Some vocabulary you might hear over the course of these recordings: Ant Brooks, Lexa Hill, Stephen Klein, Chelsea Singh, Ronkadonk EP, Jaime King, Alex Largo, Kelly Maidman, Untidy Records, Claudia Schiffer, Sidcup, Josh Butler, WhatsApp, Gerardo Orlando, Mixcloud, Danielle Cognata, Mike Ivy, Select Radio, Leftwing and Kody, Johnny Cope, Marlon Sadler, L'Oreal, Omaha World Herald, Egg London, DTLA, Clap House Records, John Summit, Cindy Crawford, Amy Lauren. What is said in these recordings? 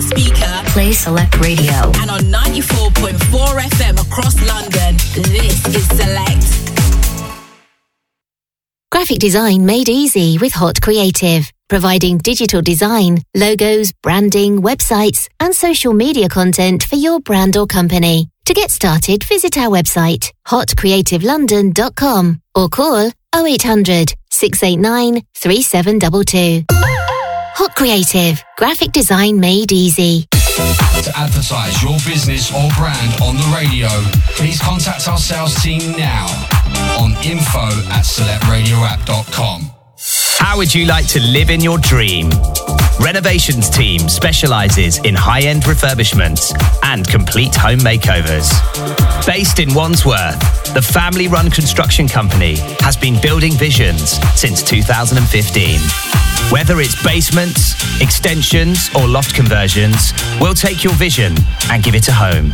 smart speaker, play Select Radio, and on 94.4 FM across London, this is Select. Graphic design made easy with Hot Creative, providing digital design, logos, branding, websites, and social media content for your brand or company. To get started, visit our website, hotcreativelondon.com, or call 0800 689 3722. Hot Creative, graphic design made easy. To advertise your business or brand on the radio, please contact our sales team now on info@selectradioapp.com. How would you like to live in your dream? Renovations Team specialises in high-end refurbishments and complete home makeovers. Based in Wandsworth, the family-run construction company has been building visions since 2015. Whether it's basements, extensions, or loft conversions, we'll take your vision and give it a home.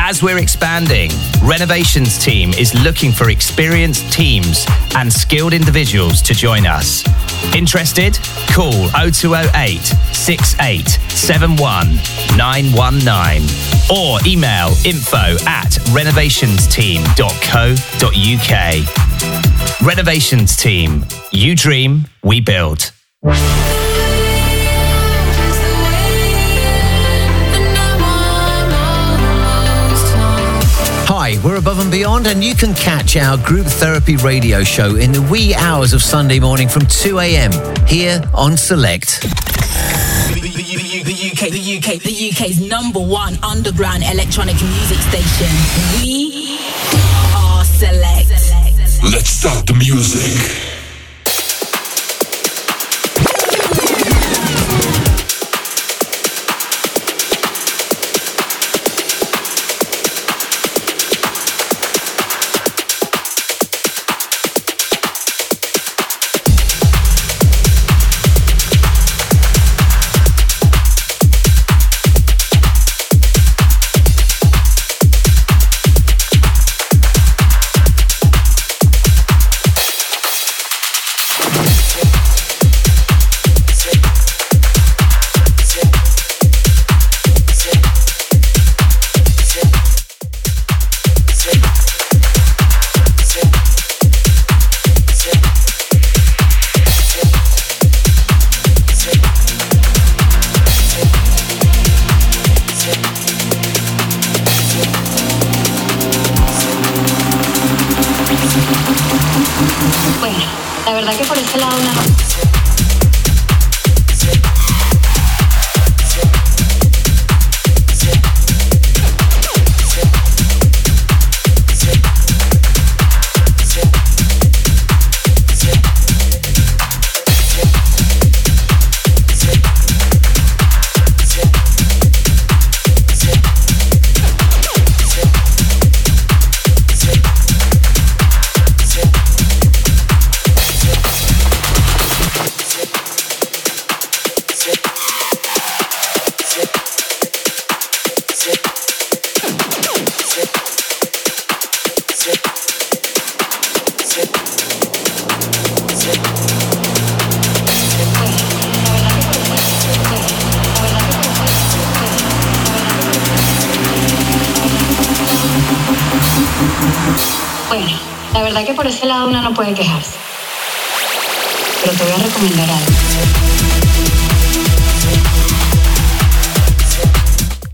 As we're expanding, Renovations Team is looking for experienced teams and skilled individuals to join us. Interested? Call 0208 6871 919 or email info@renovationsteam.co.uk. Renovations Team. You dream, we build. We're Above and Beyond, and you can catch our Group Therapy radio show in the wee hours of Sunday morning from 2 a.m. here on Select. The UK's number one underground electronic music station. We are Select. Let's start the music.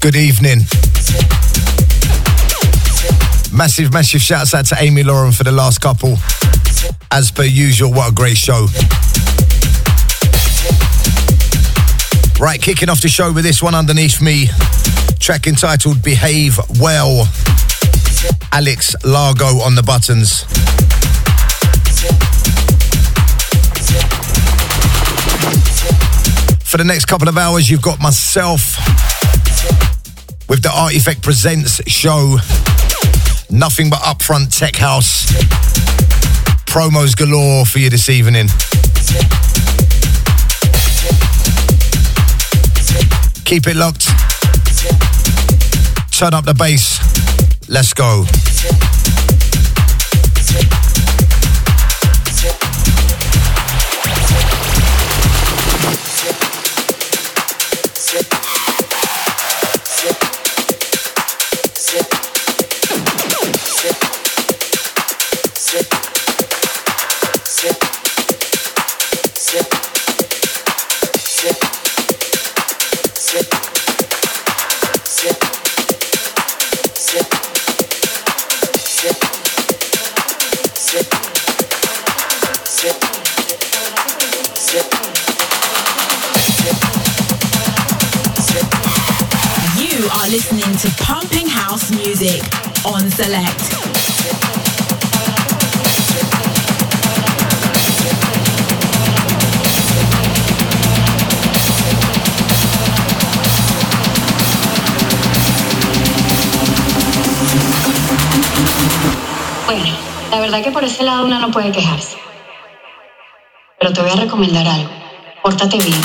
Good evening. Massive shouts out to Amy Lauren for the last couple. As per usual, what a great show. Right, kicking off the show with this one underneath me. Track entitled Behave Well. Alex Largo on the buttons. For the next couple of hours, you've got myself with the Art E-Fect Presents show. Nothing but upfront tech house. Promos galore for you this evening. Keep it locked. Turn up the bass. Let's go. You are listening to pumping house music on Select. Bueno, la verdad que por ese lado una no puede quejarse. Pero te voy a recomendar algo. Pórtate bien.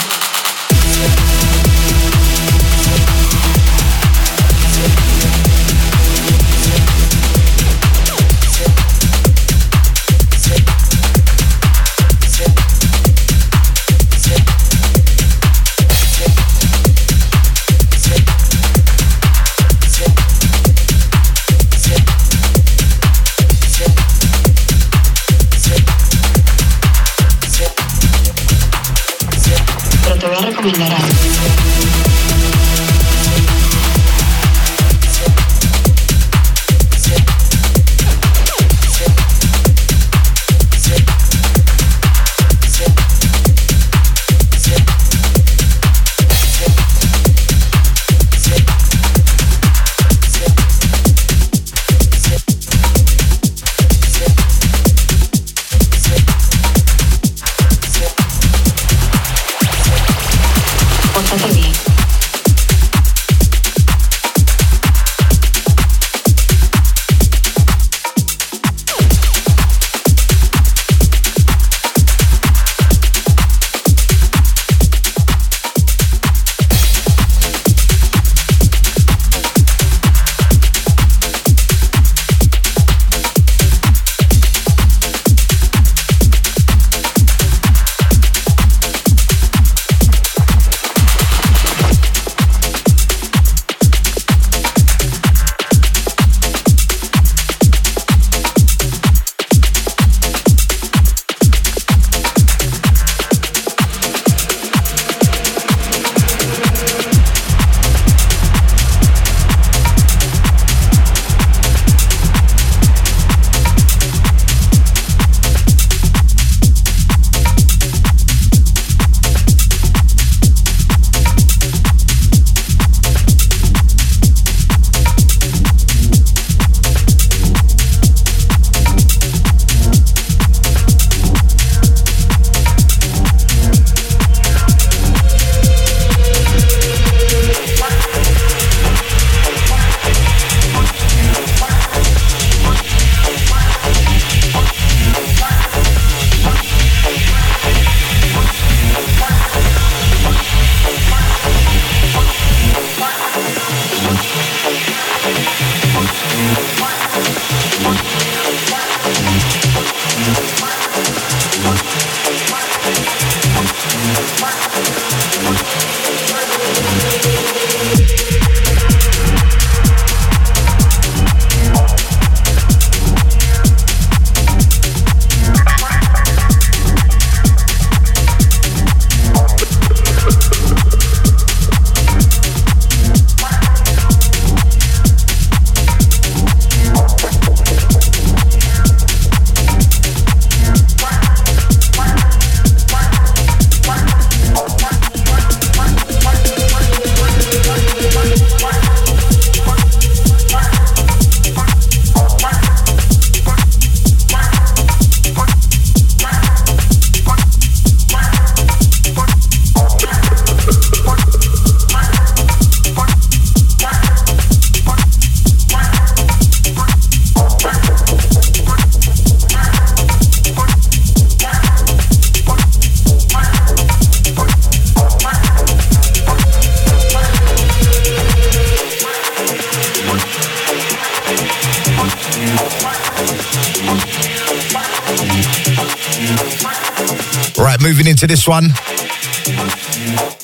Moving into this one,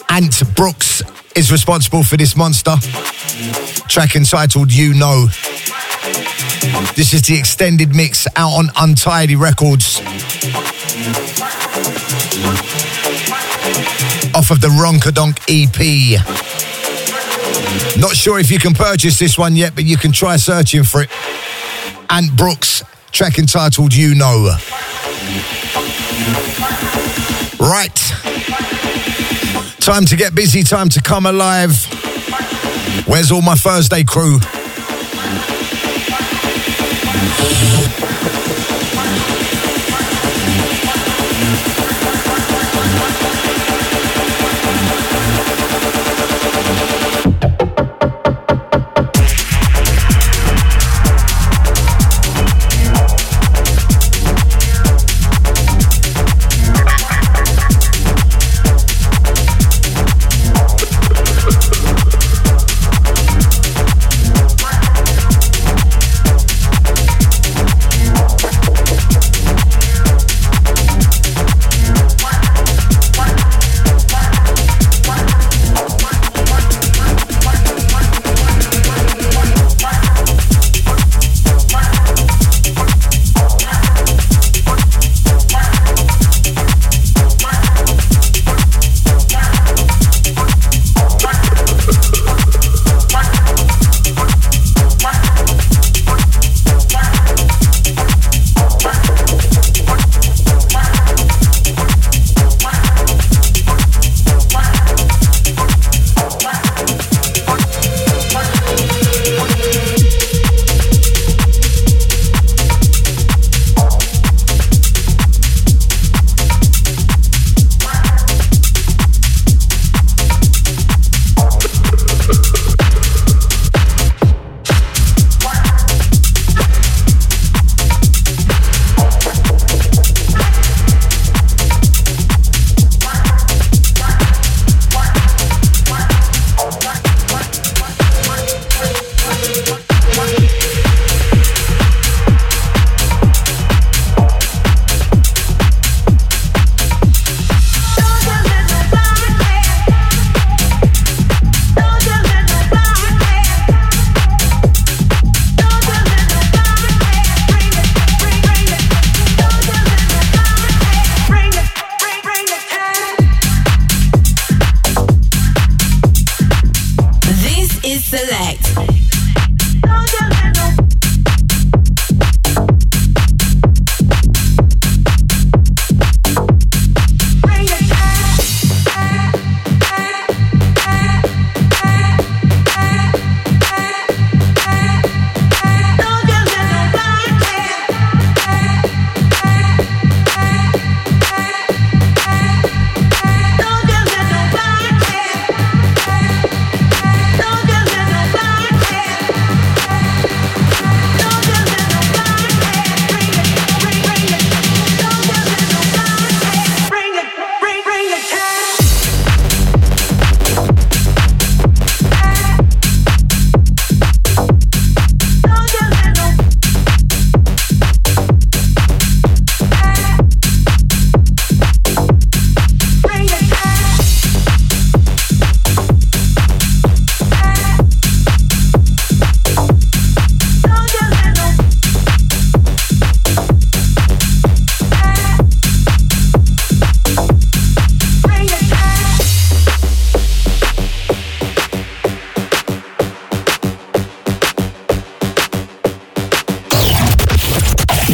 Ant Brooks is responsible for this monster track entitled You Know. This is the extended mix out on Untidy Records off of the Ronkadonk EP. Not sure if you can purchase this one yet, but you can try searching for it. Ant Brooks track entitled You Know. Right. Time to get busy, time to come alive. Where's all my Thursday crew?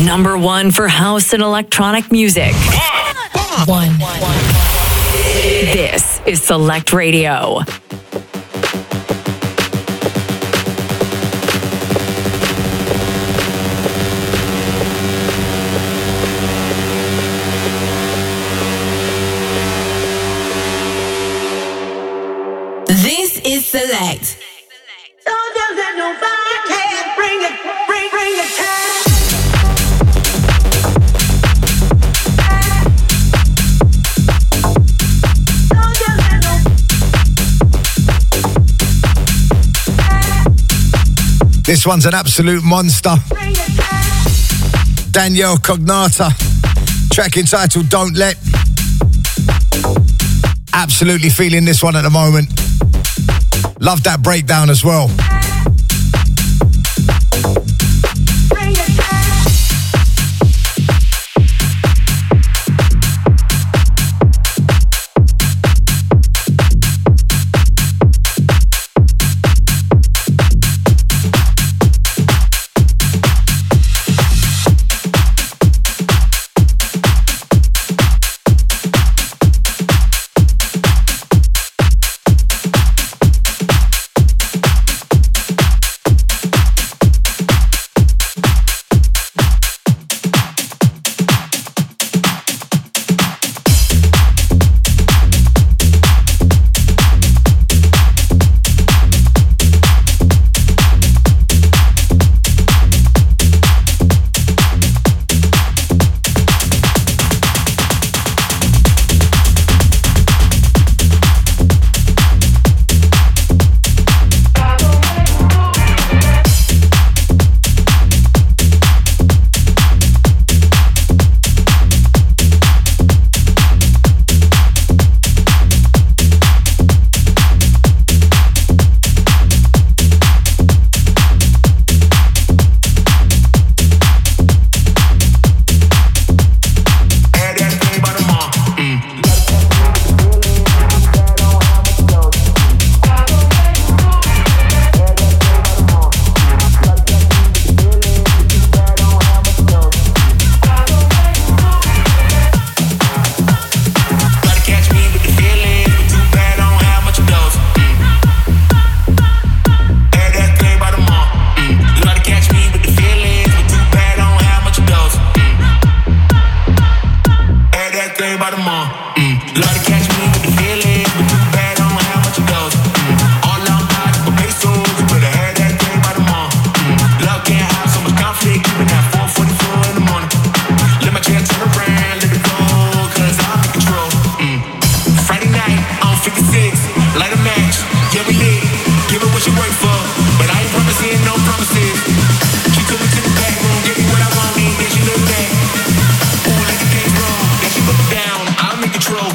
Number one for house and electronic music. One. This is Select Radio. This is Select. This one's an absolute monster. Danielle Cognata. Track entitled Don't Let. Absolutely feeling this one at the moment. Love that breakdown as well. light them on. Love to catch me with the feeling, but too bad I don't have much of those. All I'm about is my pesos, but I heard that thing about them all. Love can't have so much conflict, even at 4:44 in the morning. Let my chair turn around, let it go, cause I'm in control. Friday night, on 56, light a match, yeah we lit. Give it what you work for, but I ain't promising no promises. She took me to the back room, gave me what I want, then she looked back. Ooh, let the game roll, then she looked down, I'm in control.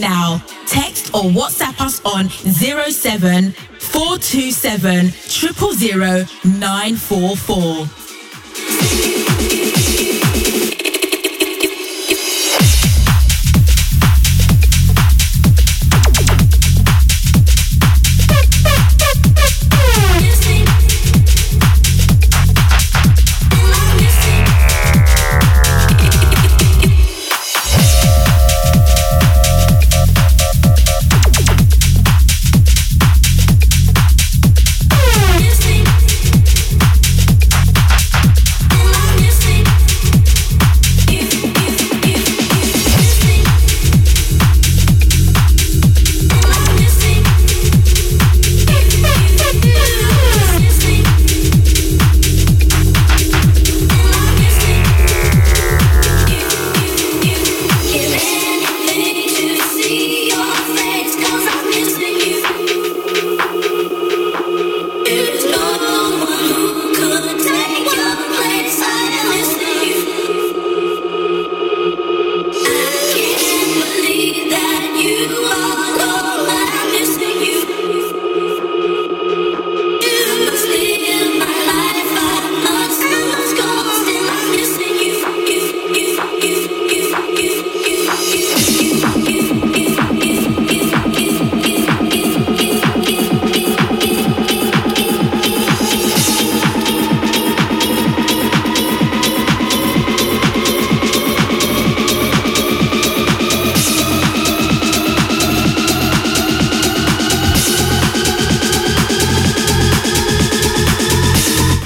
Now, text or WhatsApp us on 07427 000 944.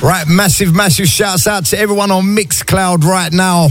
Right, massive, massive shouts out to everyone on Mixcloud right now.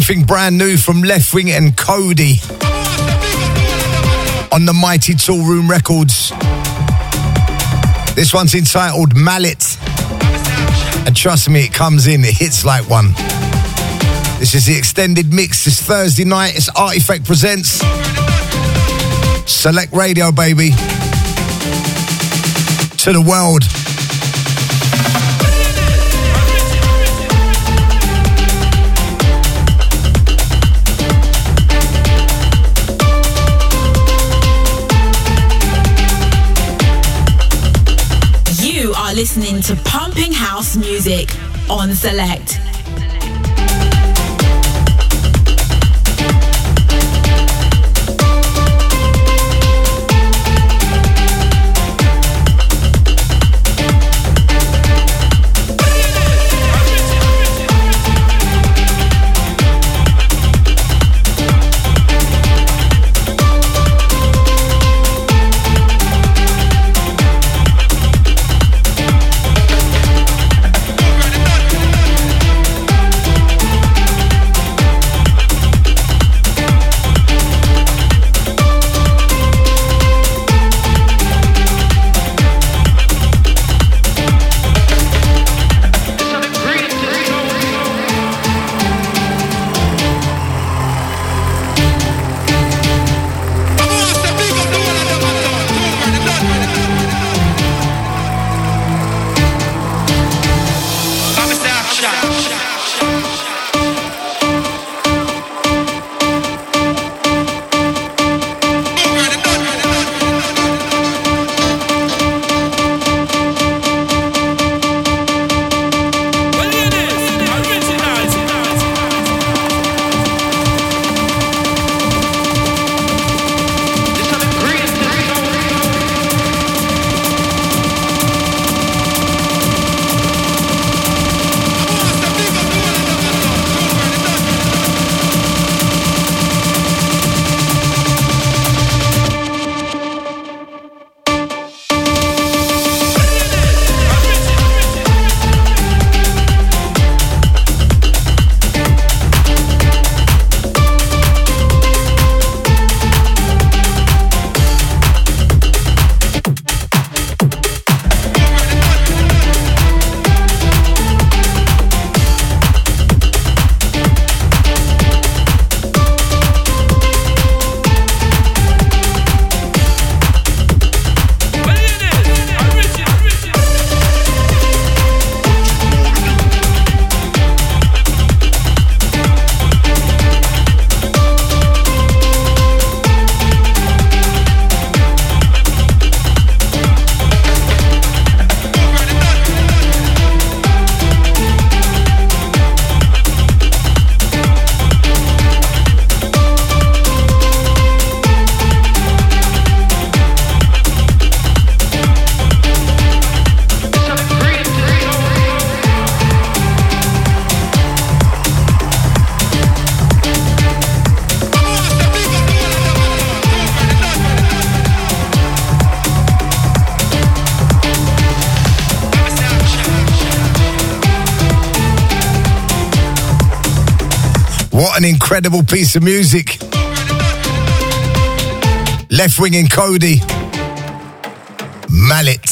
Something brand new from Leftwing and Kody on the mighty Toolroom Records. This one's entitled Mallet. And trust me, it comes in, it hits like one. This is the extended mix. It's Thursday night. It's Art E-Fect Presents. Select Radio, baby. To the world. Listening to pumping house music on Select. an incredible piece of music. Leftwing and Kody, Mallet.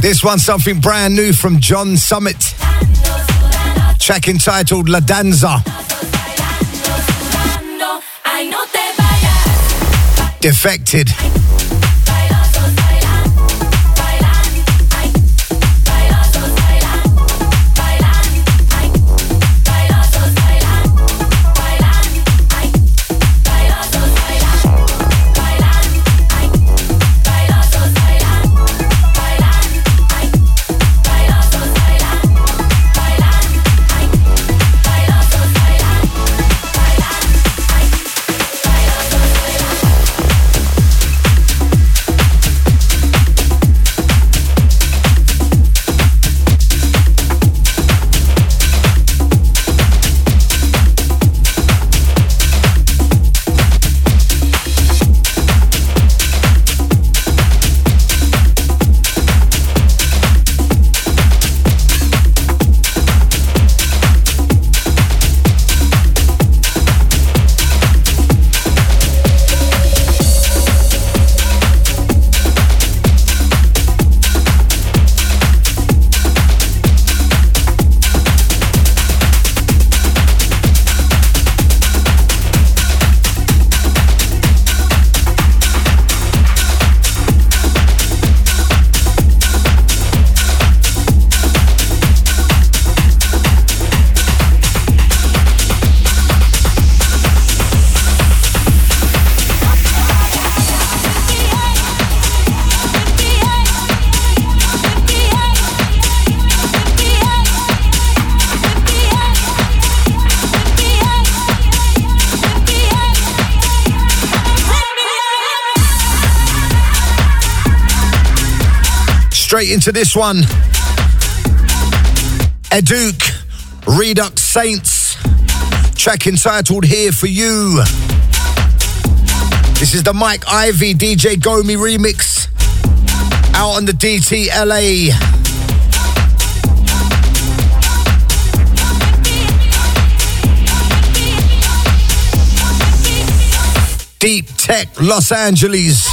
This one's something brand new from John Summit. Track entitled La Danza. Defected. Straight into this one, Eduke, Redux Saints, track entitled Here For You. This is the Mike Ivy DJ Gomi remix, out on the DTLA. Deep Tech, Los Angeles.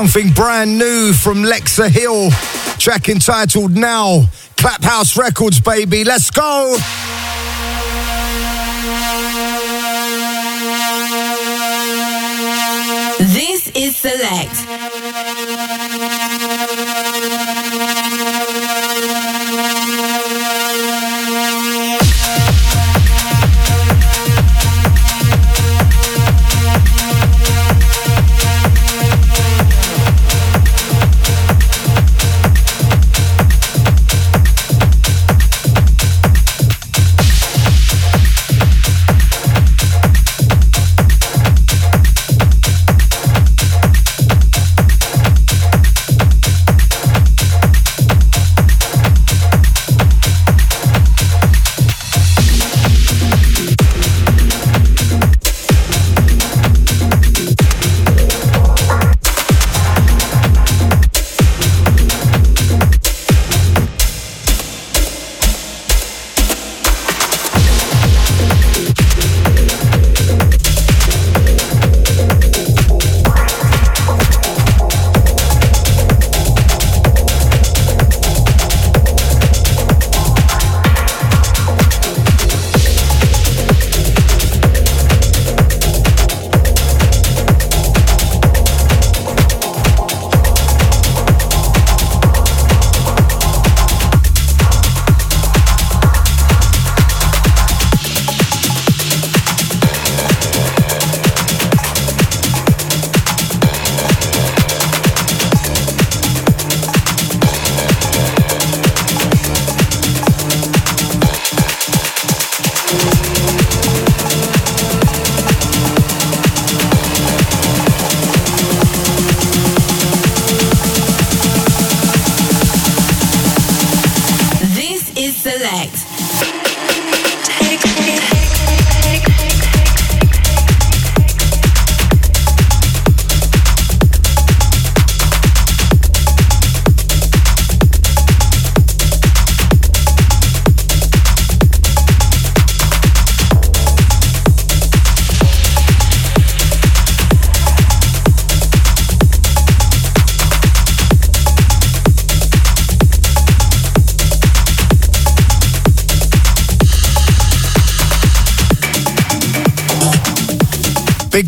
something brand new from Lexa Hill. Track entitled Now. Clap House Records, baby. Let's go. This is Select.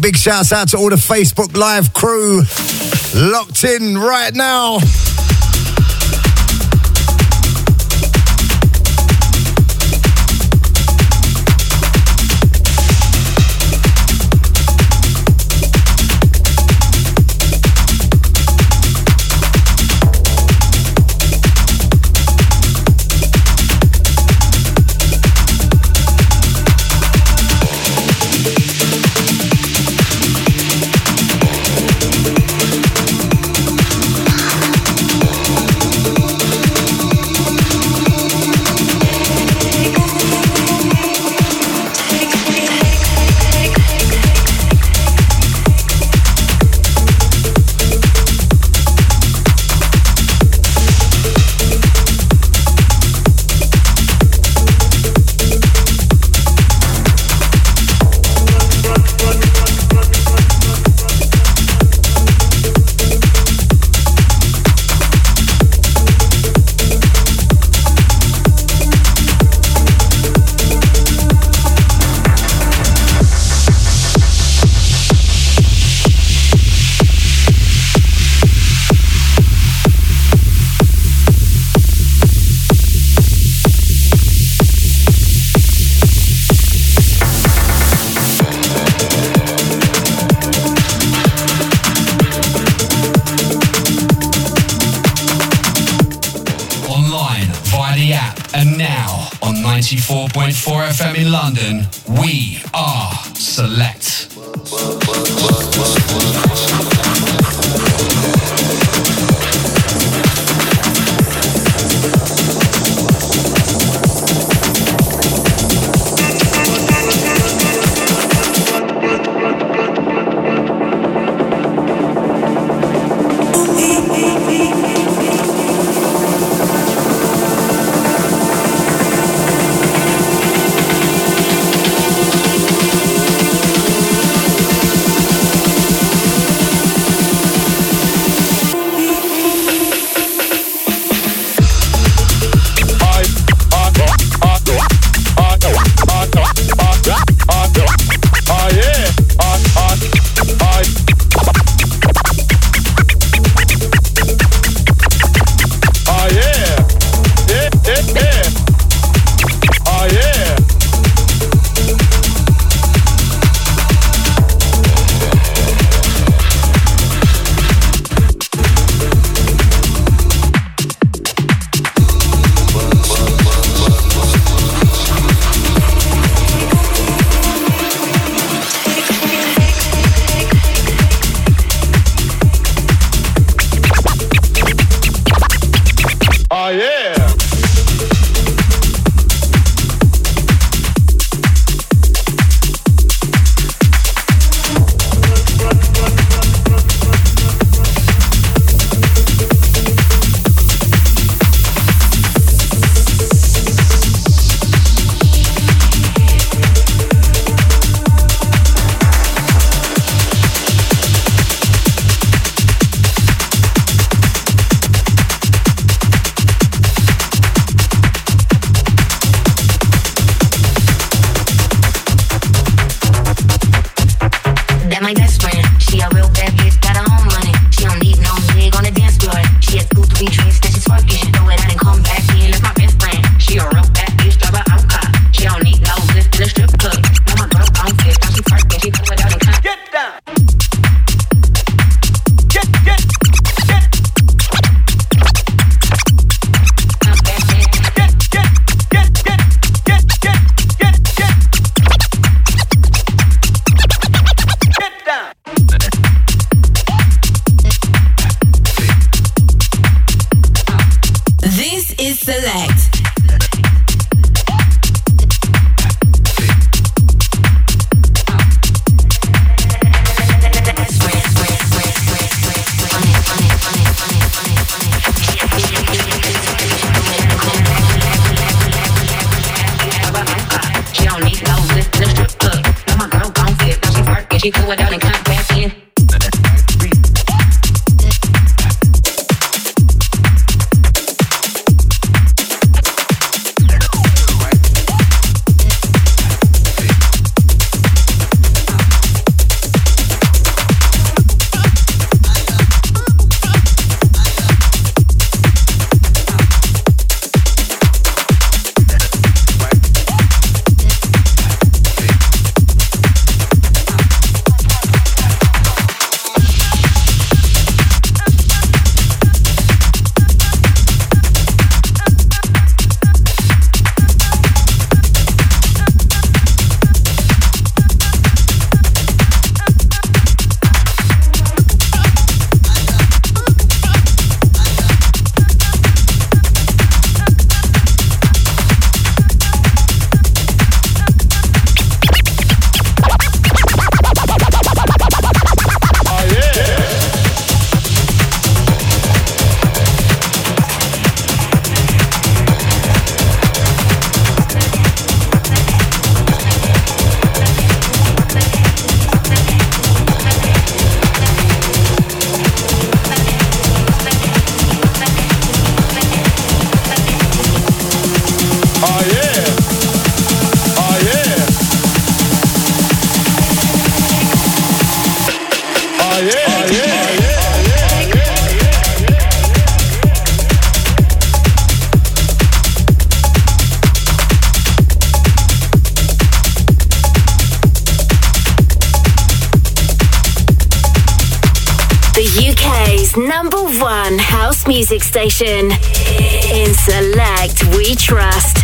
Big shouts out to all the Facebook Live crew locked in right now. You go out and come back in. Music station. In Select, we trust.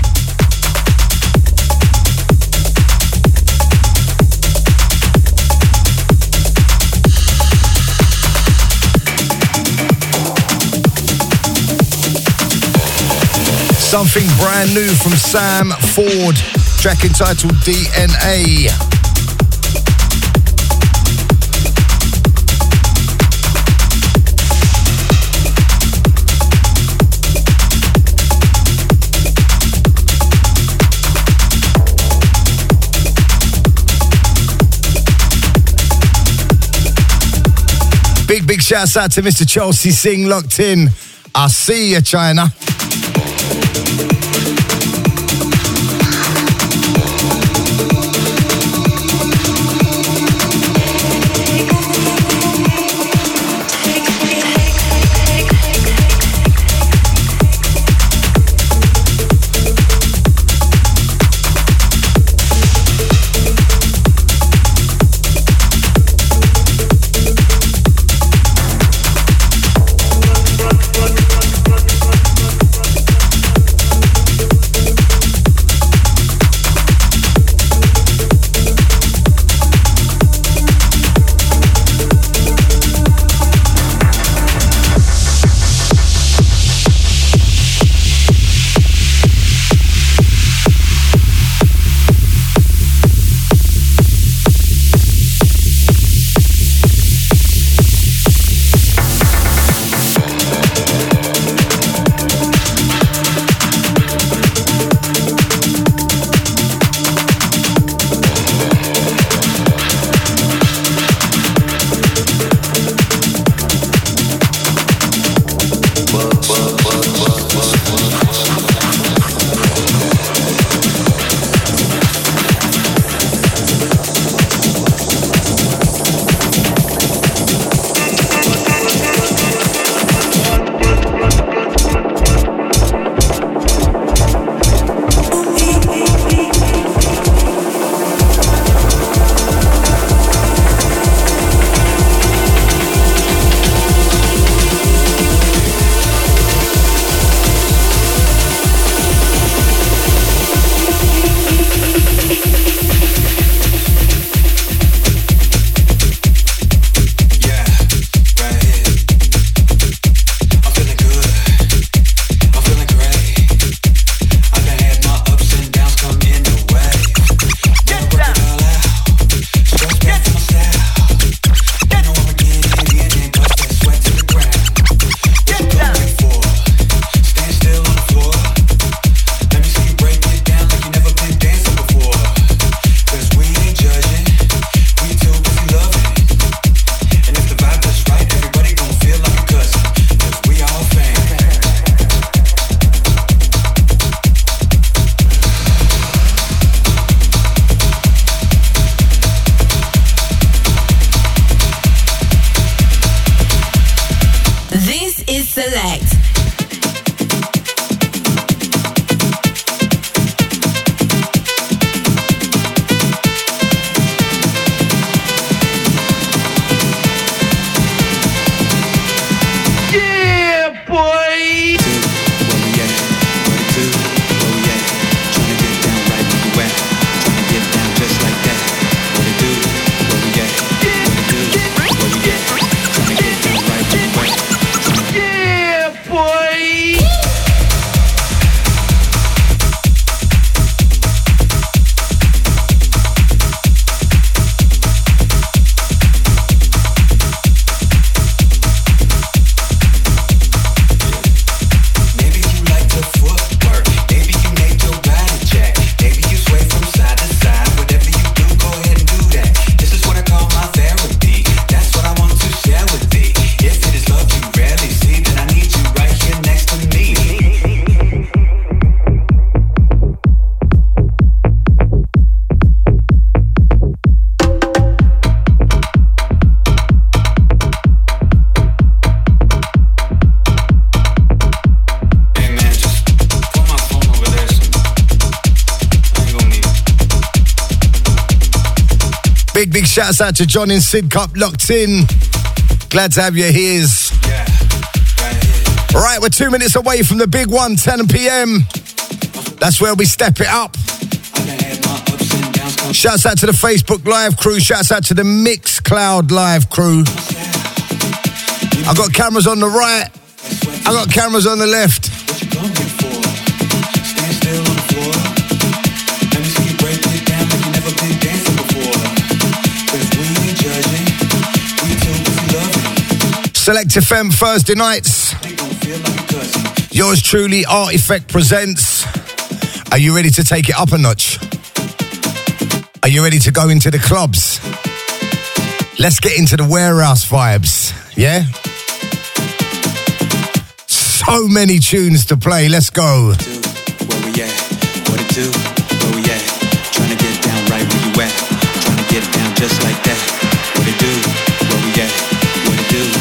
Something brand new from Sam Ford, track entitled DNA. Big shouts out to Mr. Chelsea Singh, locked in. I see ya, China. Shouts out to John in Sidcup, locked in. Glad to have you here. Yeah, right, right, we're 2 minutes away from the big one, 10 p.m. That's where we step it up. Shouts out to the Facebook Live crew. Shouts out to the Mixcloud Live crew. I've got cameras on the right. I've got cameras on the left. Select FM Thursday nights. Yours truly, Art E-Fect Presents. Are you ready to take it up a notch? Are you ready to go into the clubs? Let's get into the warehouse vibes, yeah? So many tunes to play, let's go. Where we at? What it do? Where we at? Trying to get down right where you at. Trying to get down just like that. What it do? Where we at? What it do?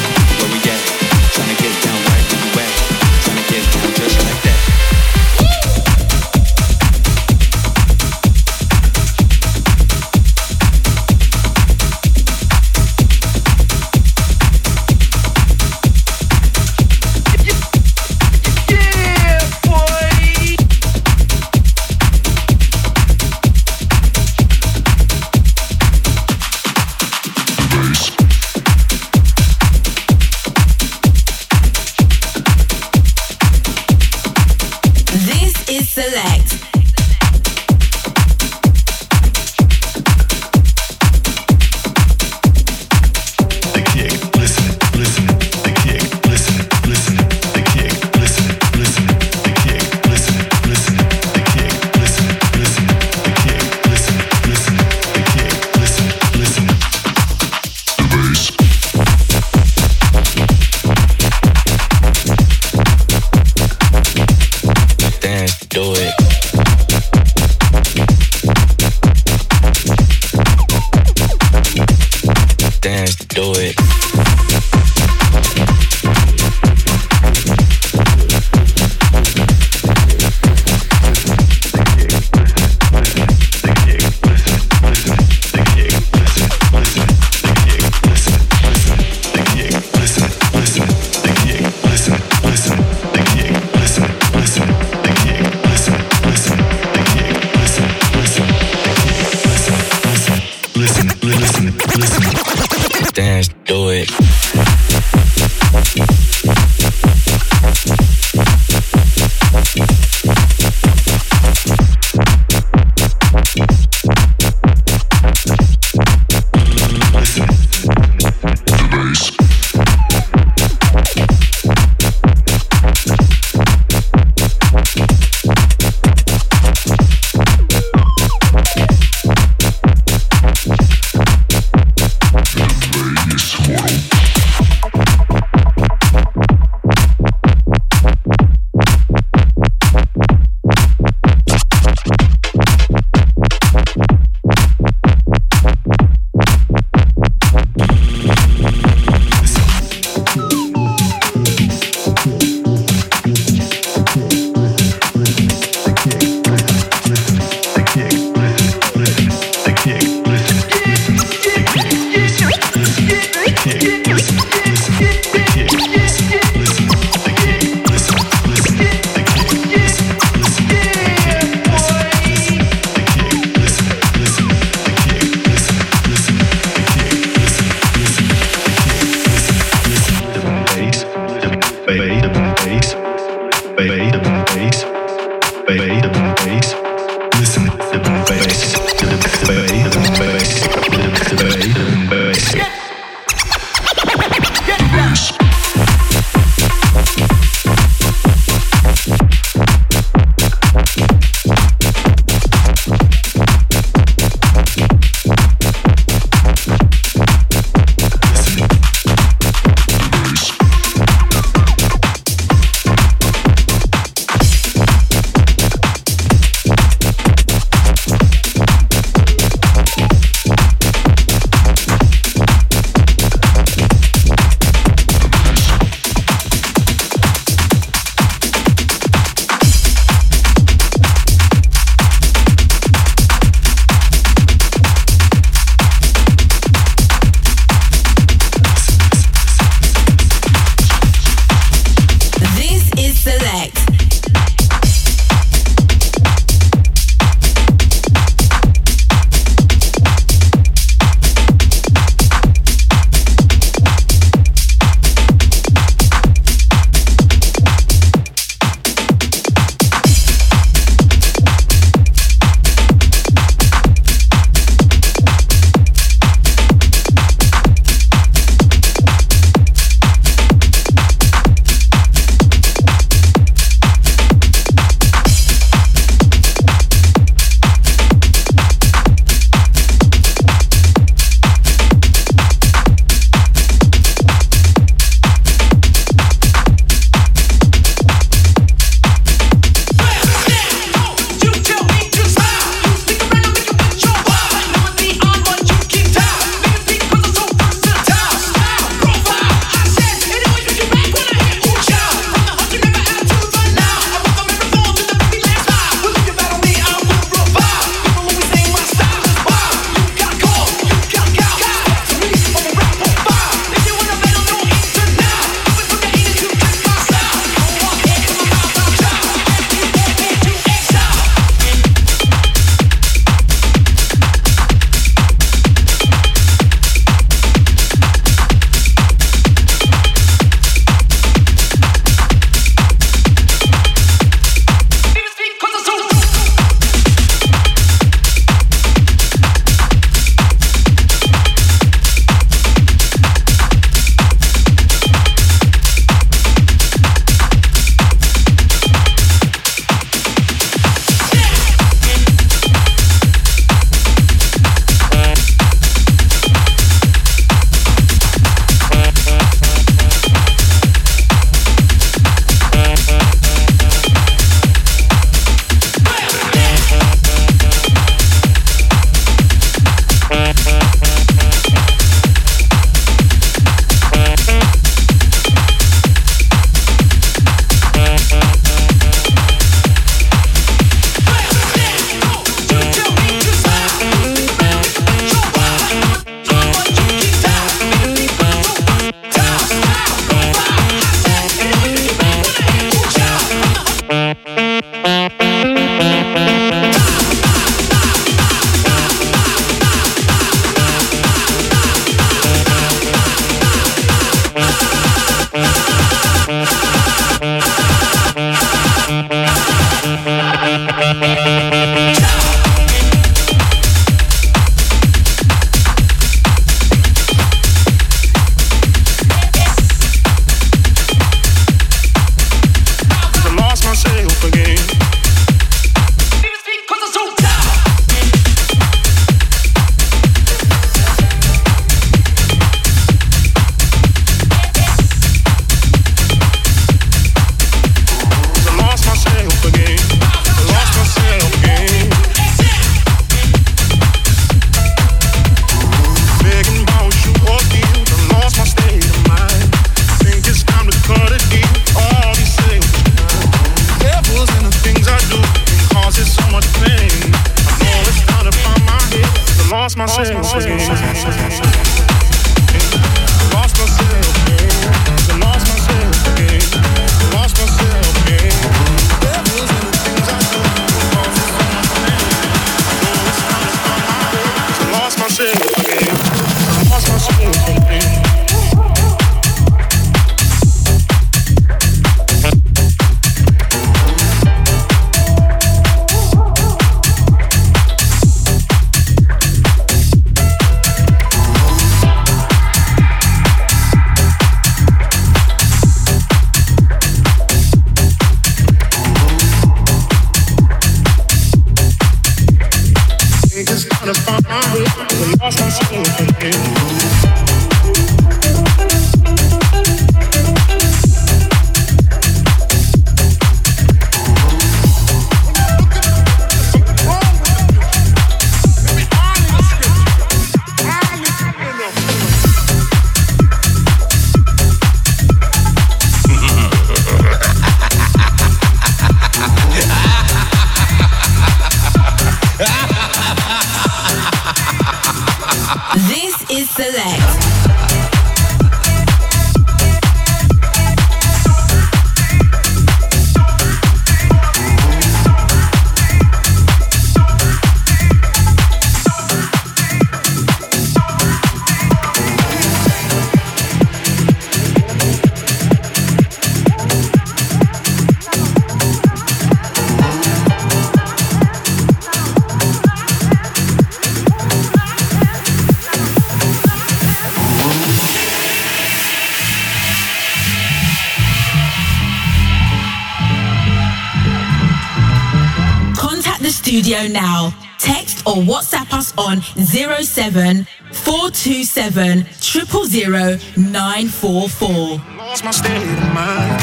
studio now. Text or WhatsApp us on 07427 000 944. Lost my state of mind.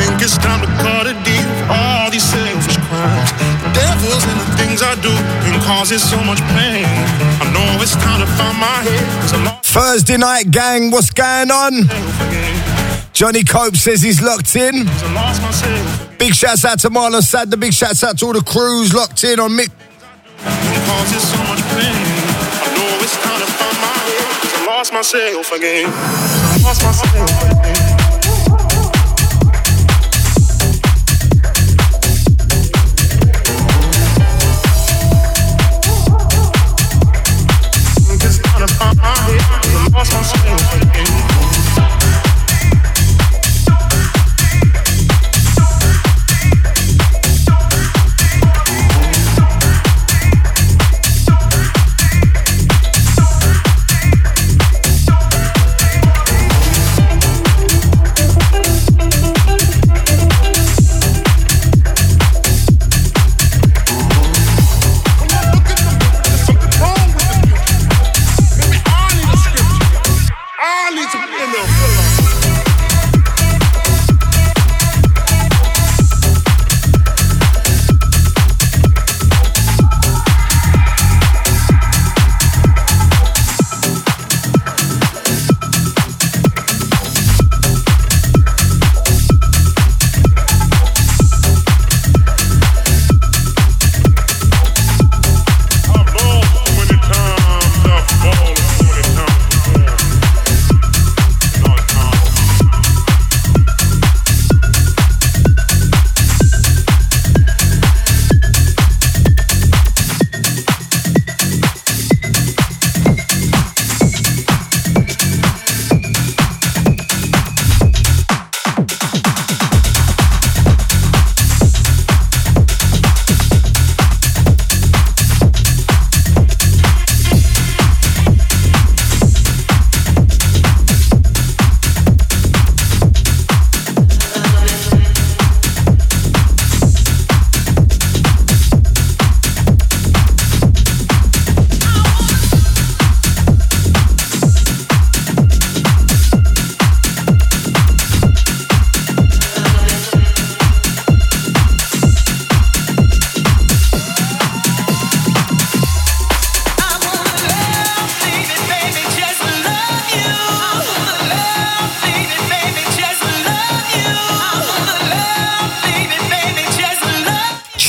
Think it's time to cut a deal for all these selfish crimes. The devil's in the things I do and causes so much pain. I know it's time to find my head. Thursday night, gang, what's going on? Johnny Cope says he's locked in. Big shouts out to Marlon Sadler. Big shouts out to all the crews locked in on Mick. I lost myself again. I lost myself again.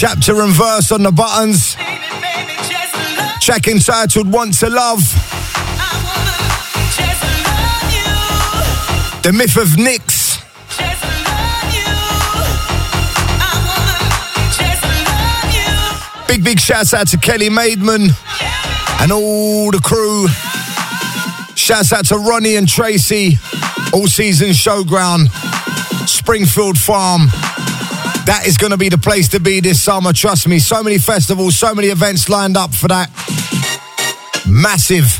Chapter and verse on the buttons. Track entitled Want to Love. The Myth of Nix. Big shouts out to Kelly Maidman and all the crew. Shouts out to Ronnie and Tracy. All Season Showground, Springfield Farm. That is going to be the place to be this summer, trust me. So many festivals, so many events lined up for that. Massive.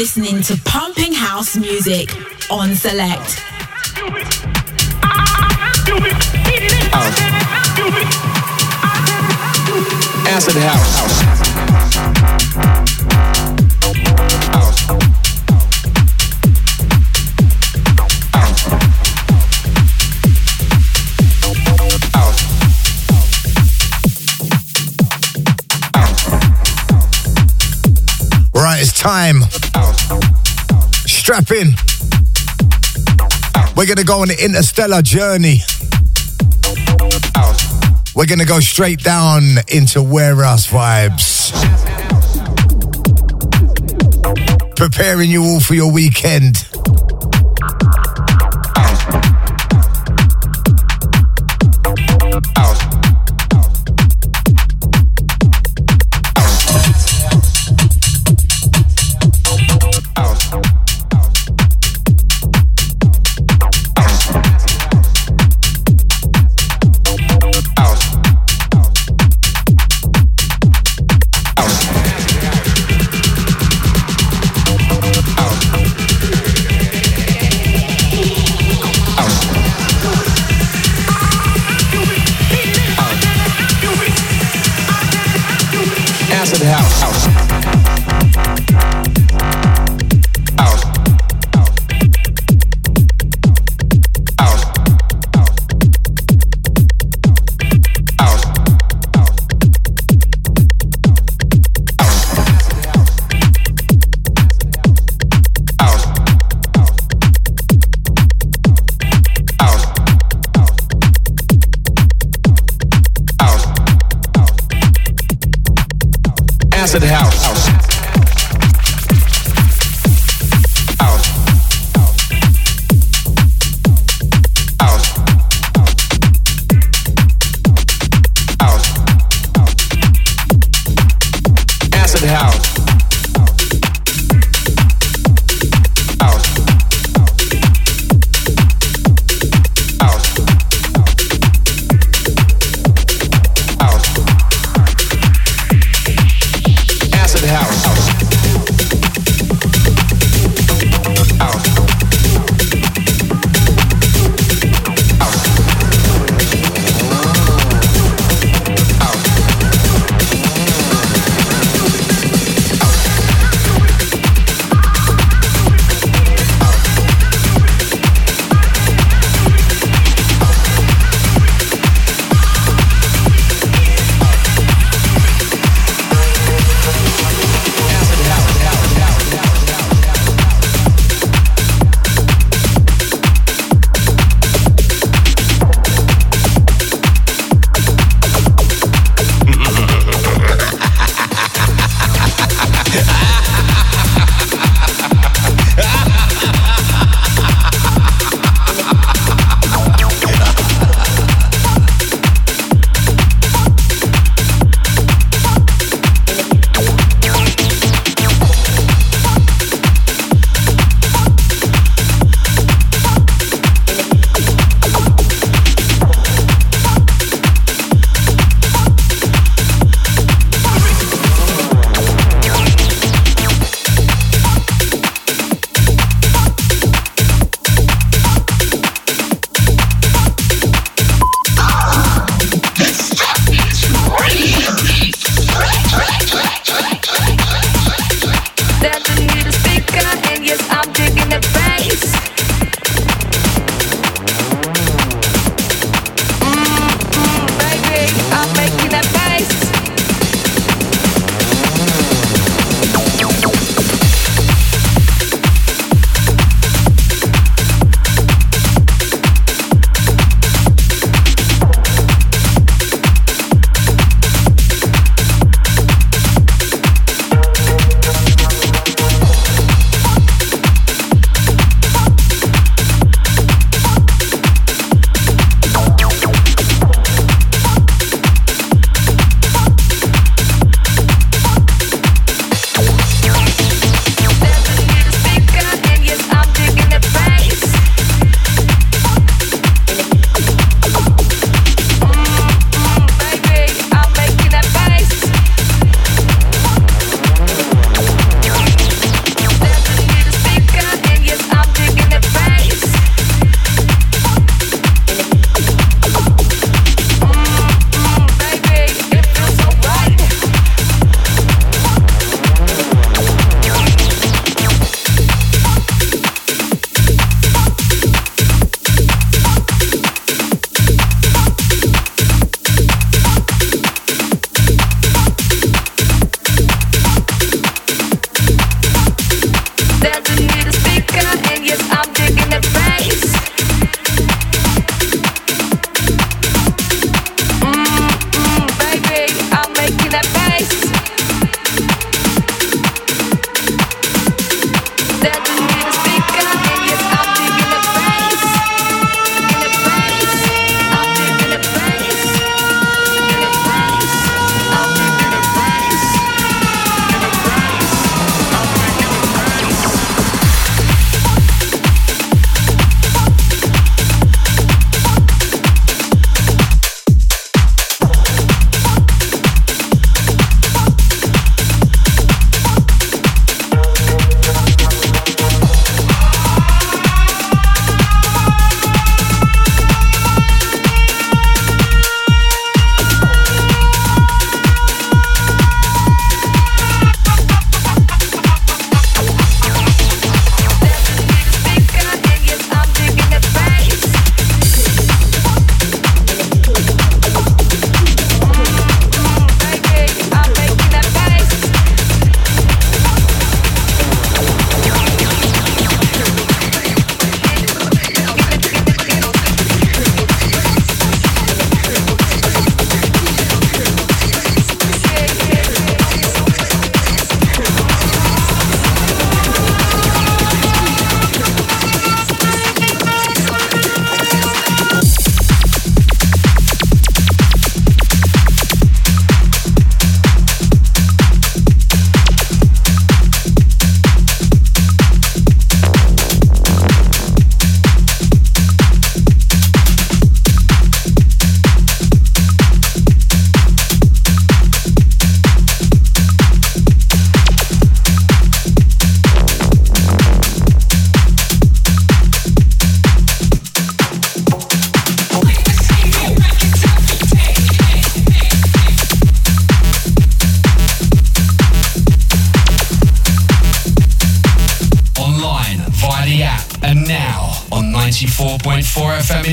listening to pumping house music on Select. Acid house. It's time. Strap in. We're going to go on an interstellar journey. We're going to go straight down into warehouse vibes. Preparing you all for your weekend. House.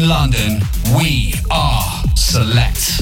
London, we are Select.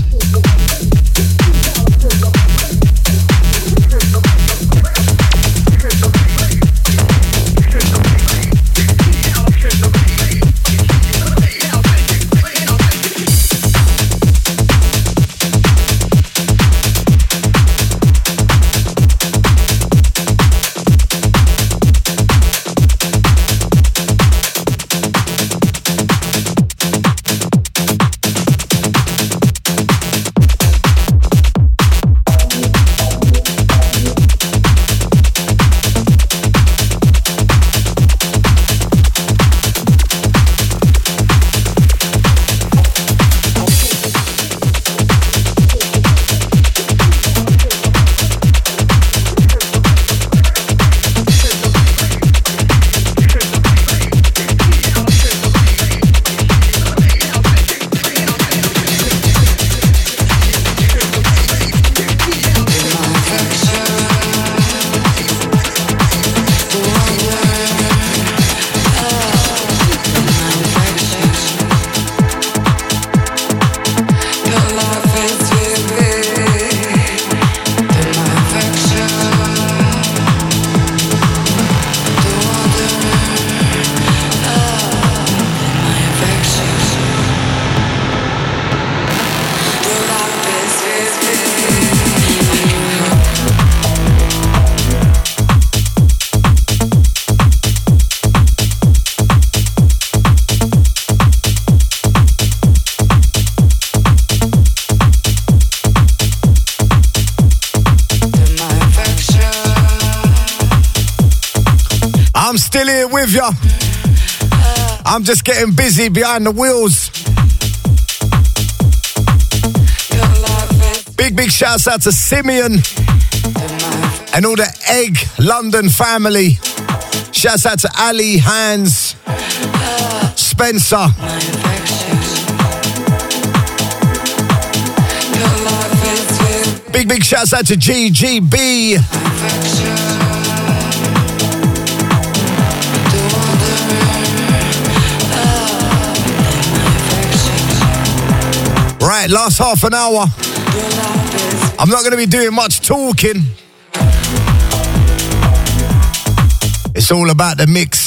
I'm just getting busy behind the wheels. Big shouts out to Simeon and all the Egg London family. Shouts out to Ali, Hans, Spencer. Big shouts out to GGB. Right, last half an hour. I'm not going to be doing much talking. It's all about the mix.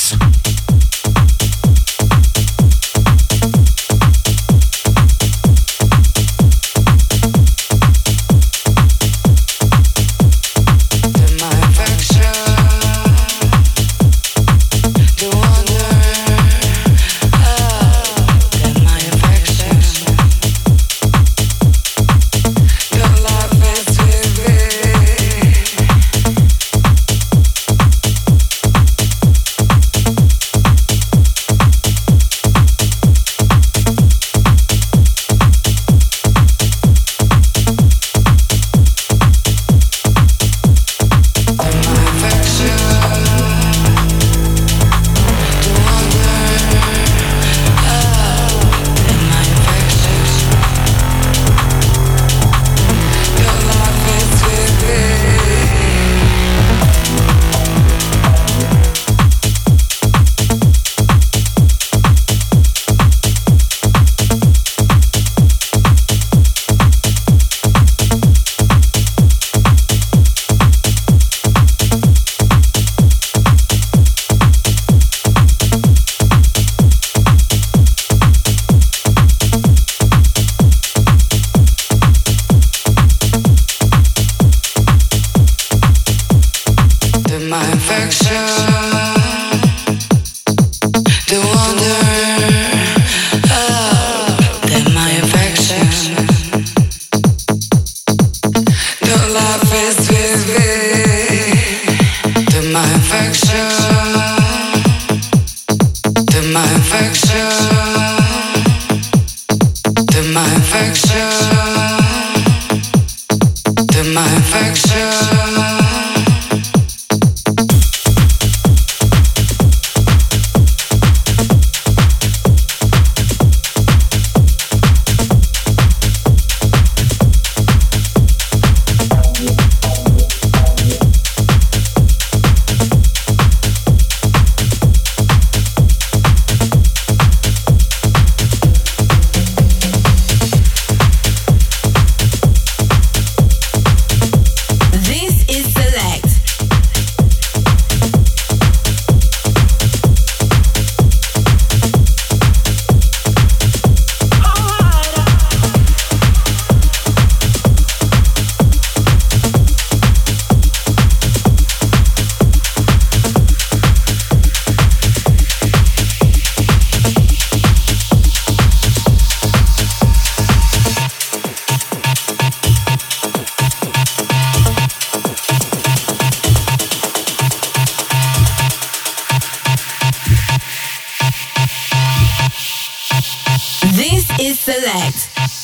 is Select. Yeah.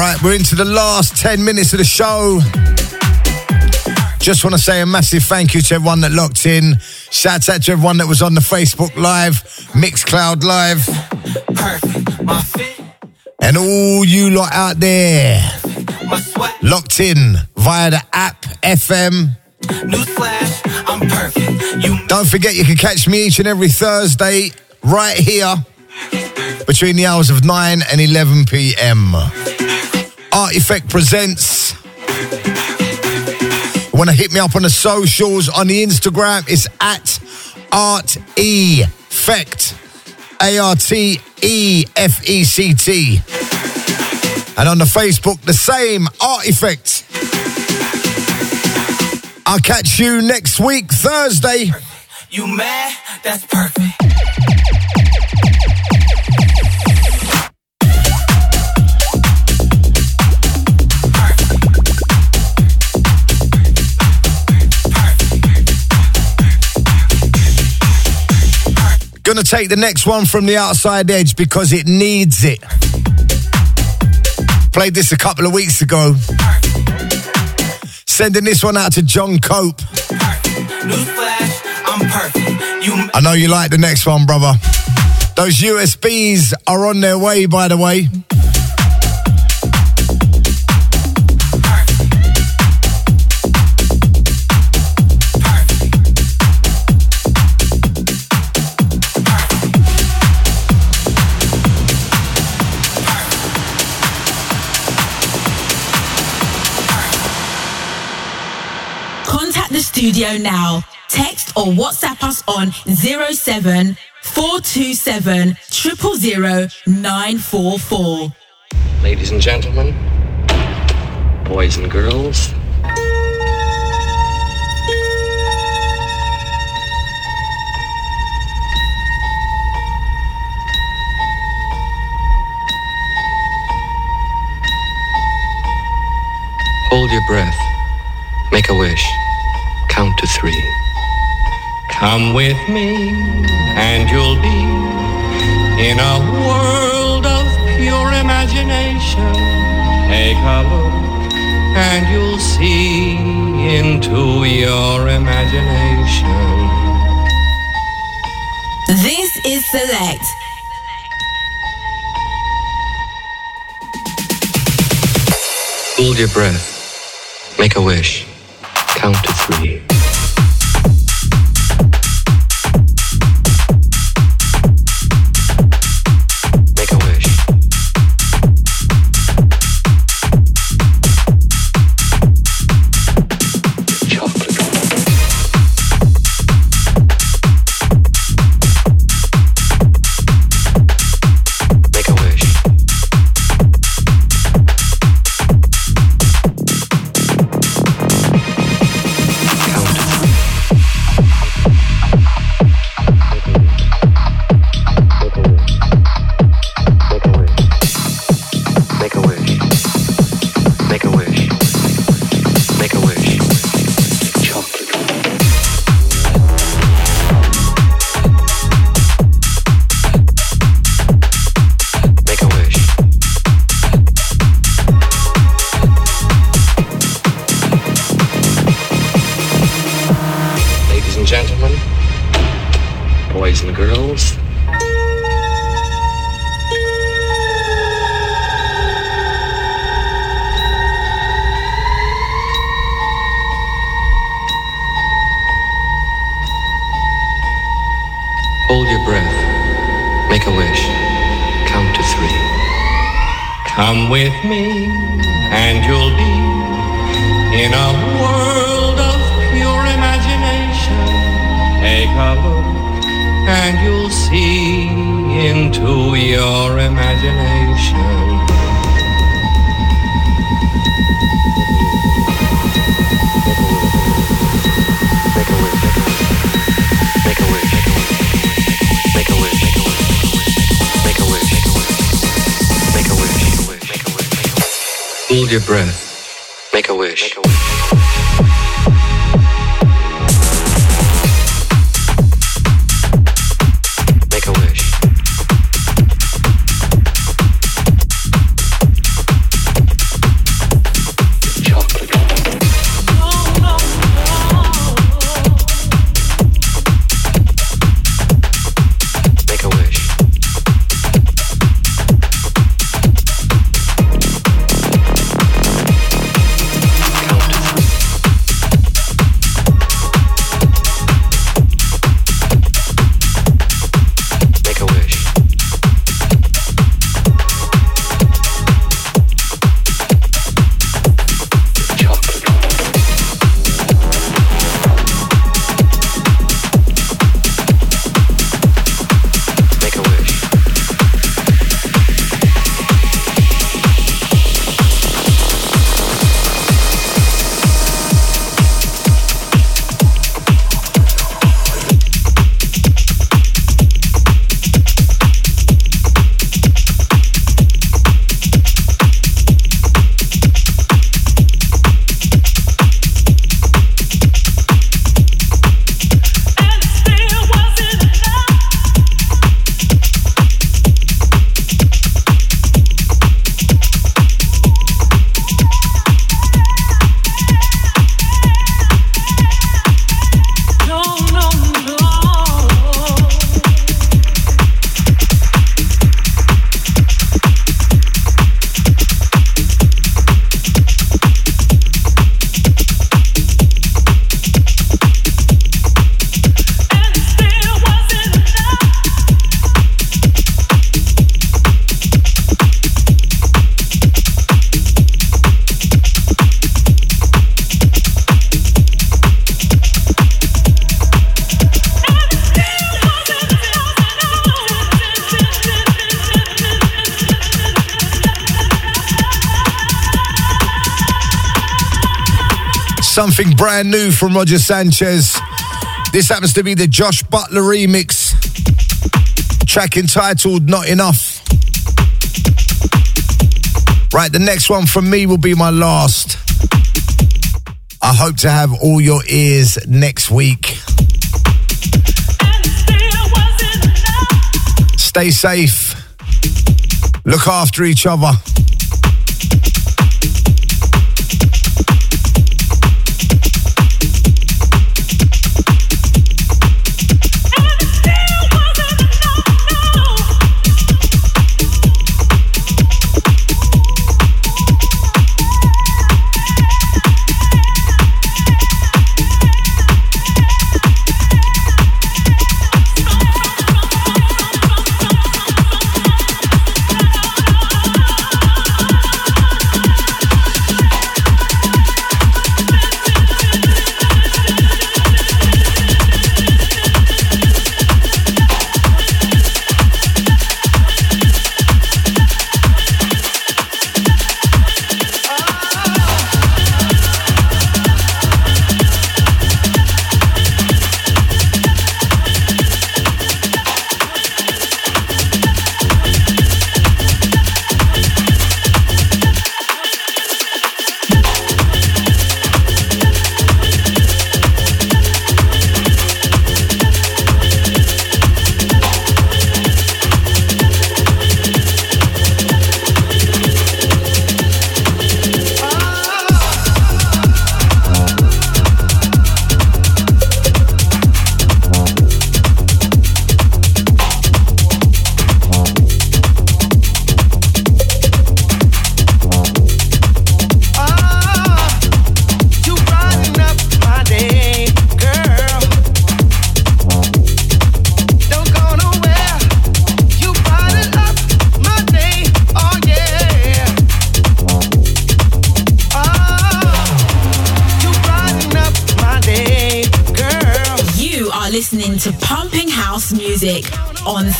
Right, we're into the last 10 minutes of the show. Just want to say a massive thank you to everyone that locked in. Shout out to everyone that was on the Facebook Live, Mixcloud Live. And all you lot out there locked in via the app, FM. Don't forget you can catch me each and every Thursday right here between the hours of 9 and 11 p.m. Art E-Fect Presents. Want to hit me up on the socials, on the Instagram, it's at Art E-Fect, A-R-T-E-F-E-C-T. And on the Facebook, the same, Art E-Fect. I'll catch you next week, Thursday. Perfect. You mad? That's perfect. Gonna take the next one from the outside edge because it needs it. Played this a couple of weeks ago. Sending this one out to John Cope. Newsflash, I'm perfect. I know you like the next one, brother. Those USBs are on their way, by the way. Studio now. Text or WhatsApp us on 07427 000 944. Ladies and gentlemen, boys and girls. Hold your breath. Make a wish. Count to three. Come with me, and you'll be in a world of pure imagination. Take a look, and you'll see into your imagination. This is Select. Hold your breath. Make a wish. Count to three. Your breath. Make a wish. Make a wish. something brand new from Roger Sanchez. This happens to be the Josh Butler remix, track entitled Not Enough. Right, the next one from me will be my last. I hope to have all your ears next week. Stay safe. Look after each other.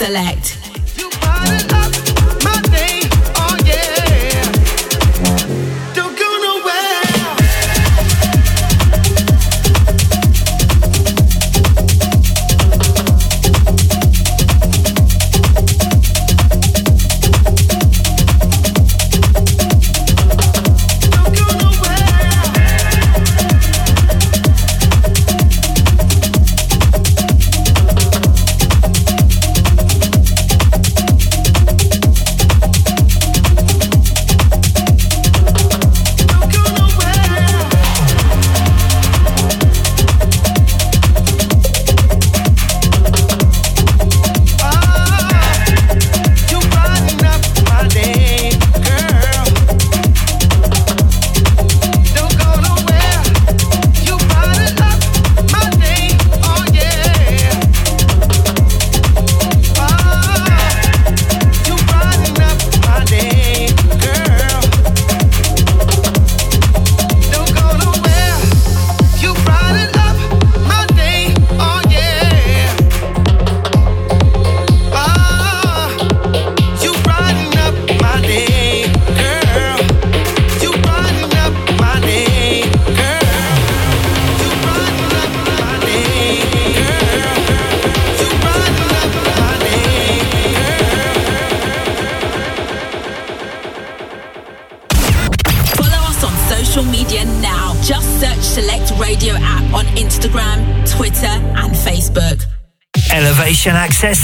Select.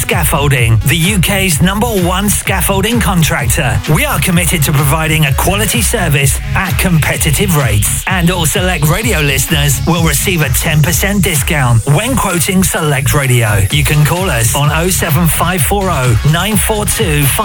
Scaffolding, the UK's #1 scaffolding contractor. We are committed to providing a quality service at competitive rates, and all Select Radio listeners will receive a 10% discount when quoting Select Radio. You can call us on 07540 942 5